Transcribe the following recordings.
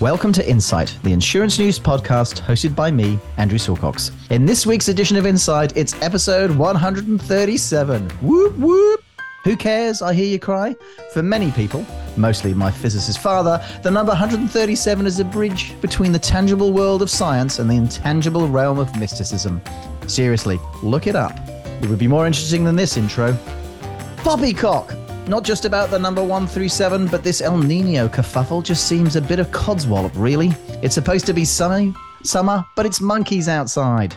Welcome to INsight, the Insurance News podcast hosted by me, Andrew Sawcox. In this week's edition of INsight, it's episode 137. Whoop, whoop. Who cares? I hear you cry. For many people, mostly my physicist father, the number 137 is a bridge between the tangible world of science and the intangible realm of mysticism. Seriously, look it up. It would be more interesting than this intro. Poppycock! Not just about the number 137, but this El Nino kerfuffle just seems a bit of codswallop, really. It's supposed to be sunny, summer, but it's monkeys outside.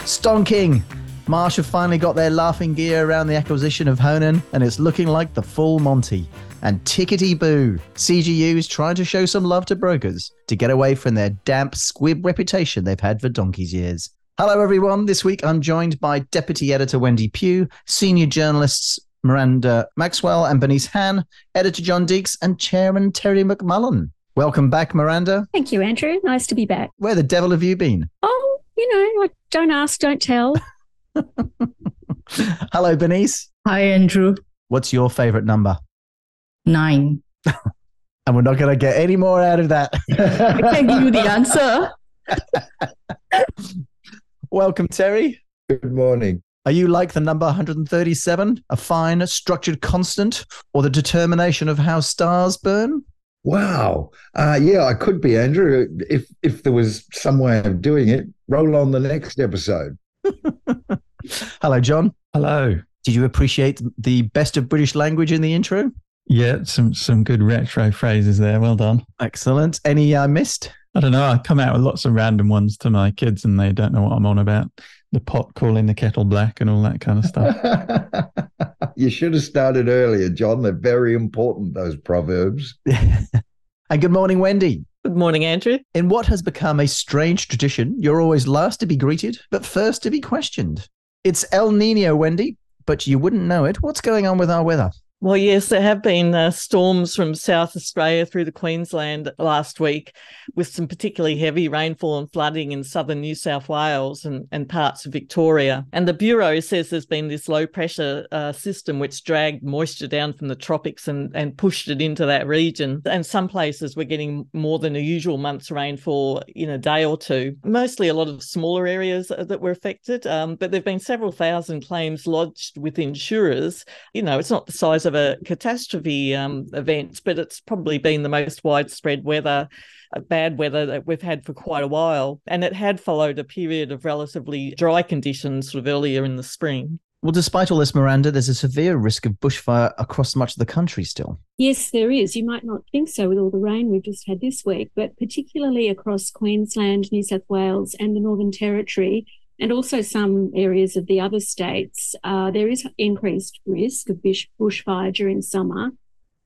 Stonking! Marsh have finally got their laughing gear around the acquisition of Honan, and it's looking like the full Monty. And tickety-boo, CGU is trying to show some love to brokers to get away from their damp squib reputation they've had for donkey's years. Hello, everyone. This week, I'm joined by Deputy Editor Wendy Pugh, Senior Journalists Miranda Maxwell and Bernice Han, Editor John Deeks, and Chairman Terry McMullen. Welcome back, Miranda. Thank you, Andrew. Nice to be back. Where the devil have you been? Oh, you know, don't ask, don't tell. Hello, Bernice. Hi, Andrew. What's your favourite number? 9. And we're not going to get any more out of that. I can't give you the answer. Welcome, Terry. Good morning. Are you like the number 137, a fine, structured constant, or the determination of how stars burn? Wow. Yeah, I could be, Andrew. If there was some way of doing it, roll on the next episode. Hello, John. Hello. Did you appreciate the best of British language in the intro? Yeah, some good retro phrases there. Well done. Excellent. Any I missed? I don't know. I come out with lots of random ones to my kids and they don't know what I'm on about. The pot calling the kettle black and all that kind of stuff. You should have started earlier, John. They're very important, those proverbs. And good morning, Wendy. Good morning, Andrew. In what has become a strange tradition, you're always last to be greeted, but first to be questioned. It's El Nino, Wendy, but you wouldn't know it. What's going on with our weather? Well, yes, there have been storms from South Australia through to Queensland last week with some particularly heavy rainfall and flooding in southern New South Wales and parts of Victoria. And the Bureau says there's been this low-pressure system which dragged moisture down from the tropics and pushed it into that region. And some places were getting more than a usual month's rainfall in a day or two. Mostly a lot of smaller areas that were affected, but there have been several thousand claims lodged with insurers. You know, it's not the size of a catastrophe event, but it's probably been the most widespread bad weather that we've had for quite a while. And it had followed a period of relatively dry conditions sort of earlier in the spring. Well, despite all this, Miranda, there's a severe risk of bushfire across much of the country still. Yes, there is. You might not think so with all the rain we've just had this week, but particularly across Queensland, New South Wales and the Northern Territory, and also some areas of the other states, there is increased risk of bushfire during summer.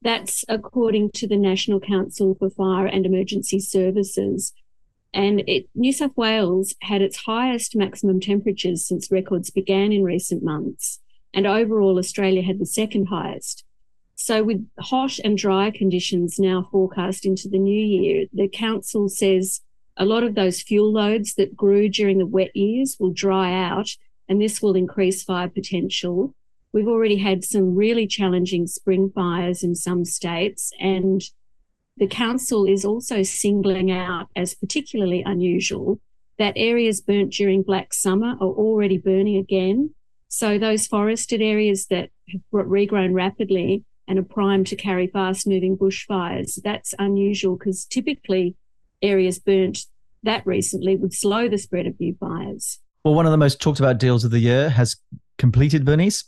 That's according to the National Council for Fire and Emergency Services. And New South Wales had its highest maximum temperatures since records began in recent months. And overall, Australia had the second highest. So with hot and dry conditions now forecast into the new year, the council says a lot of those fuel loads that grew during the wet years will dry out, and this will increase fire potential. We've already had some really challenging spring fires in some states, and the council is also singling out as particularly unusual that areas burnt during Black Summer are already burning again. So those forested areas that have regrown rapidly and are primed to carry fast-moving bushfires, that's unusual because typically areas burnt that recently would slow the spread of new fires. Well, one of the most talked about deals of the year has completed, Bernice.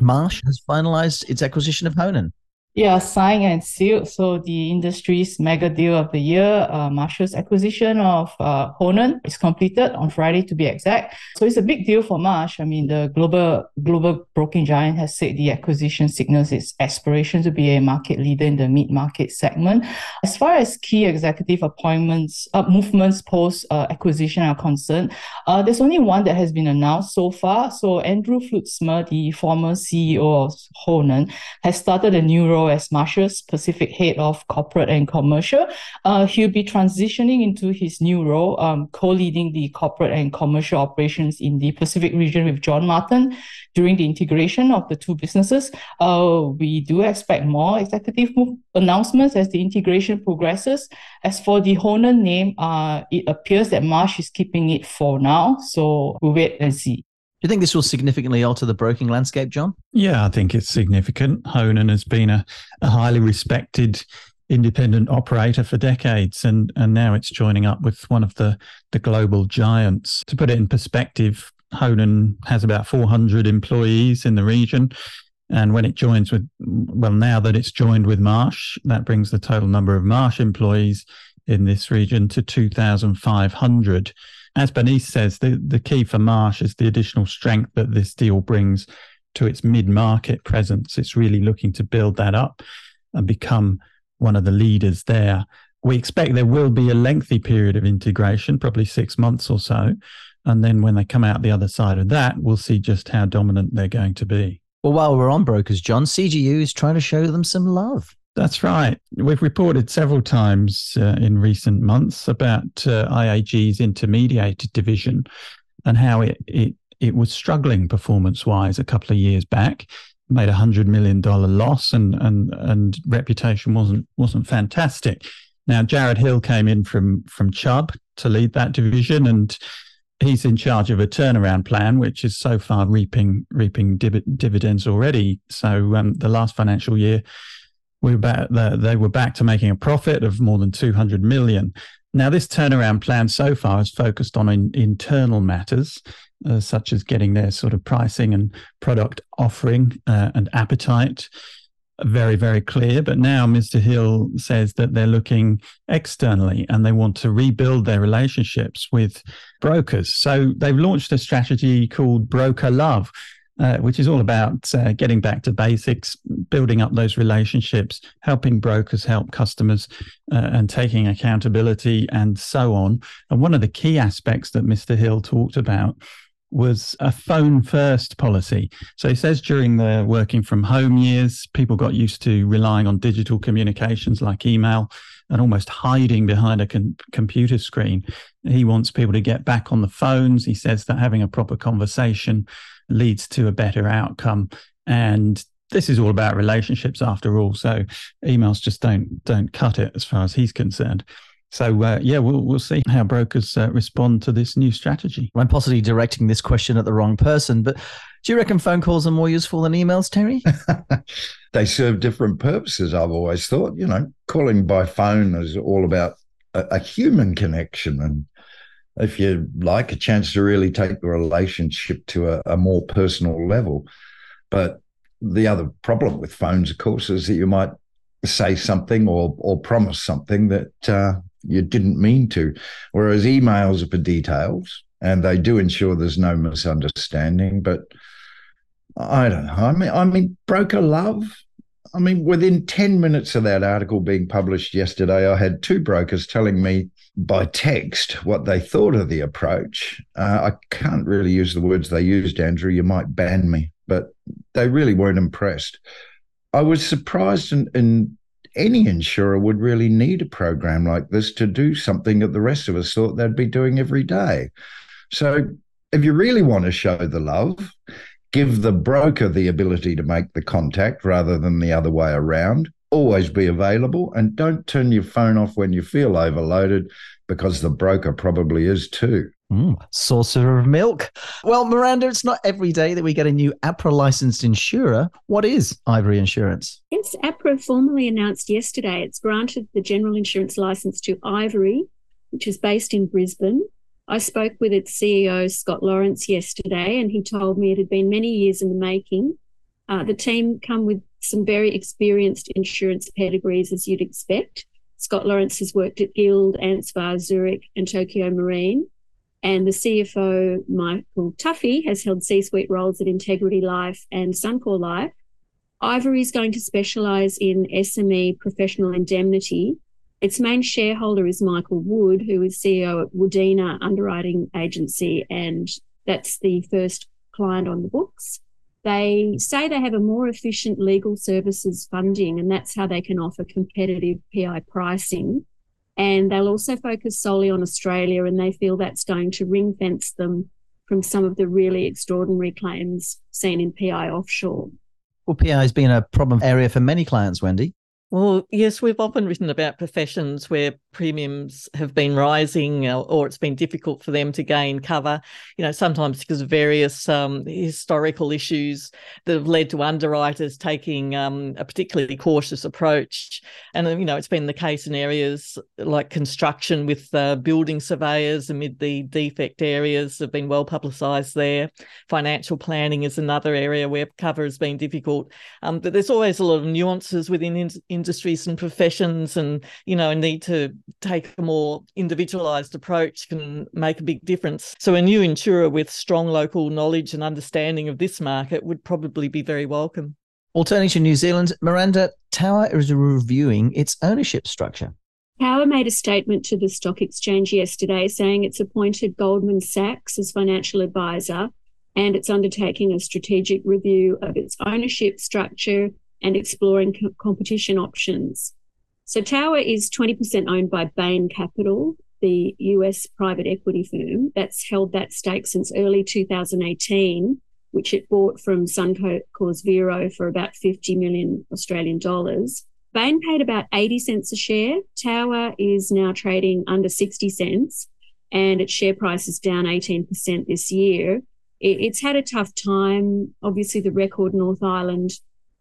Marsh has finalised its acquisition of Honan. Yeah, signed and sealed. So the industry's mega deal of the year, Marsh's acquisition of Honan, is completed on Friday to be exact. So it's a big deal for Marsh. I mean, the global broking giant has said the acquisition signals its aspiration to be a market leader in the mid-market segment. As far as key executive appointments, movements post-acquisition are concerned, there's only one that has been announced so far. So Andrew Flutsmer, the former CEO of Honan, has started a new role role as Marcia's Pacific Head of Corporate and Commercial. He'll be transitioning into his new role, co-leading the corporate and commercial operations in the Pacific region with John Martin during the integration of the two businesses. We do expect more executive announcements as the integration progresses. As for the Honan name, it appears that Marsh is keeping it for now, so we'll wait and see. Do you think this will significantly alter the broking landscape, John? Yeah, I think it's significant. Honan has been a highly respected independent operator for decades, and now it's joining up with one of the global giants. To put it in perspective, Honan has about 400 employees in the region, and when it joins with, well, now that it's joined with Marsh, that brings the total number of Marsh employees in this region to 2,500. As Bernice says, the key for Marsh is the additional strength that this deal brings to its mid-market presence. It's really looking to build that up and become one of the leaders there. We expect there will be a lengthy period of integration, probably 6 months or so. And then when they come out the other side of that, we'll see just how dominant they're going to be. Well, while we're on brokers, John, CGU is trying to show them some love. That's right. We've reported several times in recent months about IAG's intermediated division and how it was struggling performance-wise a couple of years back, made a $100 million loss and reputation wasn't fantastic. Now, Jared Hill came in from Chubb to lead that division, and he's in charge of a turnaround plan, which is so far reaping dividends already. So the last financial year, they were back to making a profit of more than $200 million. Now, this turnaround plan so far is focused on internal matters, such as getting their sort of pricing and product offering and appetite very, very clear. But now Mr. Hill says that they're looking externally and they want to rebuild their relationships with brokers. So they've launched a strategy called Broker Love, which is all about getting back to basics, building up those relationships, helping brokers help customers, and taking accountability and so on. And one of the key aspects that Mr. Hill talked about was a phone-first policy. So he says during the working from home years, people got used to relying on digital communications like email and almost hiding behind a computer screen. He wants people to get back on the phones. He says that having a proper conversation leads to a better outcome, and this is all about relationships after all, so emails just don't cut it as far as he's concerned. So we'll see how brokers respond to this new strategy. I'm possibly directing this question at the wrong person, but do you reckon phone calls are more useful than emails, Terry? They serve different purposes, I've always thought. You know, calling by phone is all about a human connection, and if you like, a chance to really take the relationship to a more personal level. But the other problem with phones, of course, is that you might say something or promise something that you didn't mean to, whereas emails are for details, and they do ensure there's no misunderstanding. But I don't know. I mean, broker love. I mean, within 10 minutes of that article being published yesterday, I had two brokers telling me by text what they thought of the approach. I can't really use the words they used, Andrew. You might ban me, but they really weren't impressed. I was surprised, and any insurer would really need a program like this to do something that the rest of us thought they'd be doing every day. So if you really want to show the love, give the broker the ability to make the contact rather than the other way around. Always be available, and don't turn your phone off when you feel overloaded, because the broker probably is too. Saucer of milk. Well, Miranda, it's not every day that we get a new APRA licensed insurer. What is Ivory Insurance? Yes, APRA formally announced yesterday it's granted the general insurance license to Ivory, which is based in Brisbane. I spoke with its CEO, Scott Lawrence, yesterday, and he told me it had been many years in the making. The team come with some very experienced insurance pedigrees, as you'd expect. Scott Lawrence has worked at Guild, Ansvar, Zurich, and Tokyo Marine. And the CFO, Michael Tuffy, has held C-suite roles at Integrity Life and Suncorp Life. Ivory is going to specialise in SME professional indemnity. Its main shareholder is Michael Wood, who is CEO at Woodena Underwriting Agency, and that's the first client on the books. They say they have a more efficient legal services funding, and that's how they can offer competitive PI pricing. And they'll also focus solely on Australia, and they feel that's going to ring-fence them from some of the really extraordinary claims seen in PI offshore. Well, PI has been a problem area for many clients, Wendy. Well, yes, we've often written about professions where premiums have been rising or it's been difficult for them to gain cover, you know, sometimes because of various historical issues that have led to underwriters taking a particularly cautious approach. And, you know, it's been the case in areas like construction with building surveyors amid the defect areas have been well publicised there. Financial planning is another area where cover has been difficult. But there's always a lot of nuances within industries and professions, and you know, a need to take a more individualised approach can make a big difference. So a new insurer with strong local knowledge and understanding of this market would probably be very welcome. Alternating to New Zealand, Miranda, Tower is reviewing its ownership structure. Tower made a statement to the stock exchange yesterday saying it's appointed Goldman Sachs as financial advisor, and it's undertaking a strategic review of its ownership structure and exploring competition options. So Tower is 20% owned by Bain Capital, the US private equity firm that's held that stake since early 2018, which it bought from Suncorp Vero for about 50 million Australian dollars. Bain paid about 80 cents a share. Tower is now trading under 60 cents and its share price is down 18% this year. It's had a tough time. Obviously, the record North Island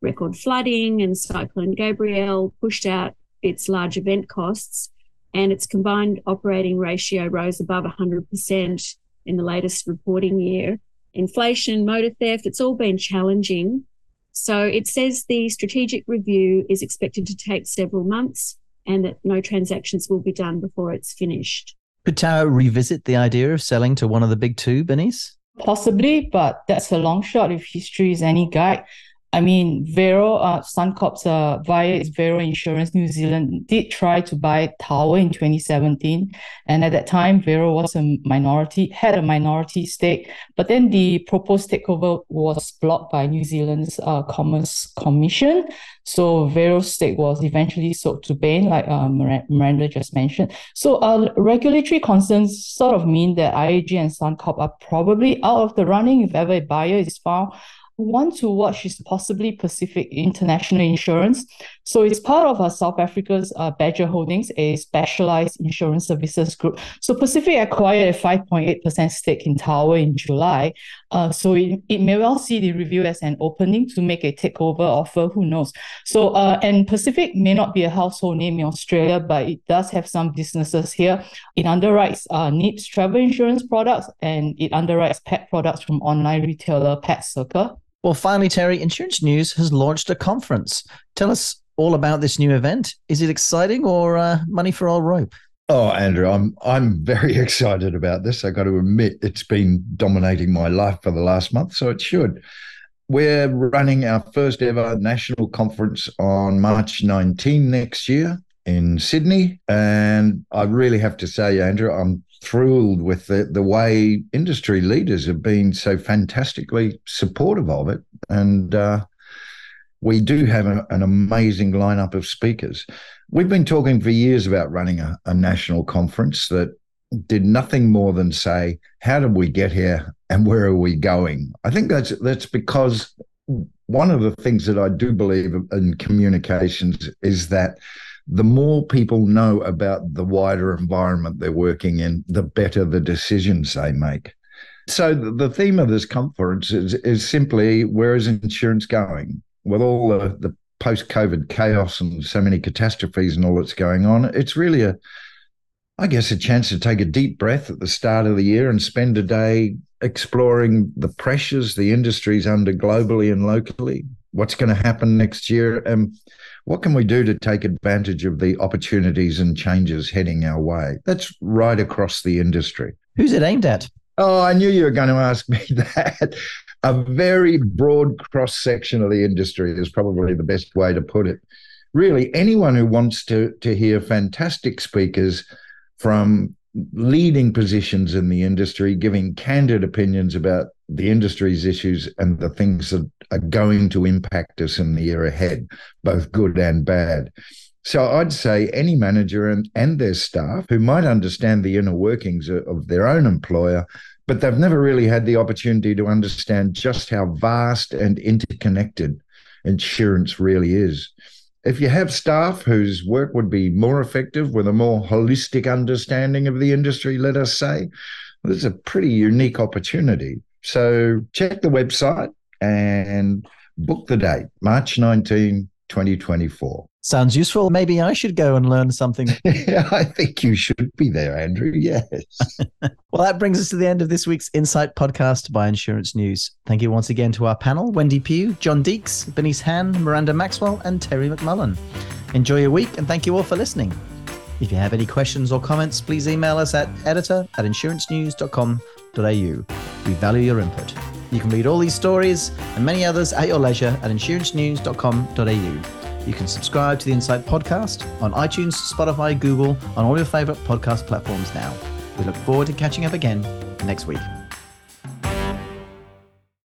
record flooding and Cyclone Gabrielle pushed out its large event costs, and its combined operating ratio rose above 100% in the latest reporting year. Inflation, motor theft, it's all been challenging. So it says the strategic review is expected to take several months and that no transactions will be done before it's finished. Could Tower revisit the idea of selling to one of the big two, Bernice? Possibly, but that's a long shot if history is any guide. I mean, Vero, Suncorp's via its Vero Insurance New Zealand did try to buy Tower in 2017. And at that time, Vero was had a minority stake. But then the proposed takeover was blocked by New Zealand's Commerce Commission. So Vero's stake was eventually sold to Bain, like Miranda just mentioned. So regulatory concerns sort of mean that IAG and Suncorp are probably out of the running if ever a buyer is found. One to watch is possibly Pacific International Insurance. So it's part of South Africa's Badger Holdings, a specialized insurance services group. So Pacific acquired a 5.8% stake in Tower in July. So it may well see the review as an opening to make a takeover offer, who knows. So and Pacific may not be a household name in Australia, but it does have some businesses here. It underwrites NIPS travel insurance products, and it underwrites pet products from online retailer Pet Circle. Well, finally, Terry, Insurance News has launched a conference. Tell us all about this new event. Is it exciting or money for all rope? Oh, Andrew, I'm very excited about this. I got to admit, it's been dominating my life for the last month, so it should. We're running our first ever national conference on March 19 next year in Sydney. And I really have to say, Andrew, I'm thrilled with the way industry leaders have been so fantastically supportive of it. And we do have an amazing lineup of speakers. We've been talking for years about running a national conference that did nothing more than say, how did we get here and where are we going? I think that's because one of the things that I do believe in communications is that the more people know about the wider environment they're working in, the better the decisions they make. So the theme of this conference is simply, where is insurance going? With all the post-COVID chaos and so many catastrophes and all that's going on, it's really a chance to take a deep breath at the start of the year and spend a day exploring the pressures the industry's under globally and locally, what's going to happen next year, and what can we do to take advantage of the opportunities and changes heading our way? That's right across the industry. Who's it aimed at? Oh, I knew you were going to ask me that. A very broad cross-section of the industry is probably the best way to put it. Really, anyone who wants to hear fantastic speakers from leading positions in the industry, giving candid opinions about the industry's issues and the things that are going to impact us in the year ahead, both good and bad. So I'd say any manager and their staff who might understand the inner workings of their own employer, but they've never really had the opportunity to understand just how vast and interconnected insurance really is. If you have staff whose work would be more effective with a more holistic understanding of the industry, let us say, there's a pretty unique opportunity. So check the website and book the date, March 19, 2024. Sounds useful. Maybe I should go and learn something. I think you should be there, Andrew. Yes. Well, that brings us to the end of this week's INsight Podcast by Insurance News. Thank you once again to our panel, Wendy Pugh, John Deeks, Bernice Han, Miranda Maxwell, and Terry McMullen. Enjoy your week, and thank you all for listening. If you have any questions or comments, please email us at editor@insurancenews.com.au. We value your input. You can read all these stories and many others at your leisure at insurancenews.com.au. You can subscribe to the INsight Podcast on iTunes, Spotify, Google, on all your favourite podcast platforms now. We look forward to catching up again next week.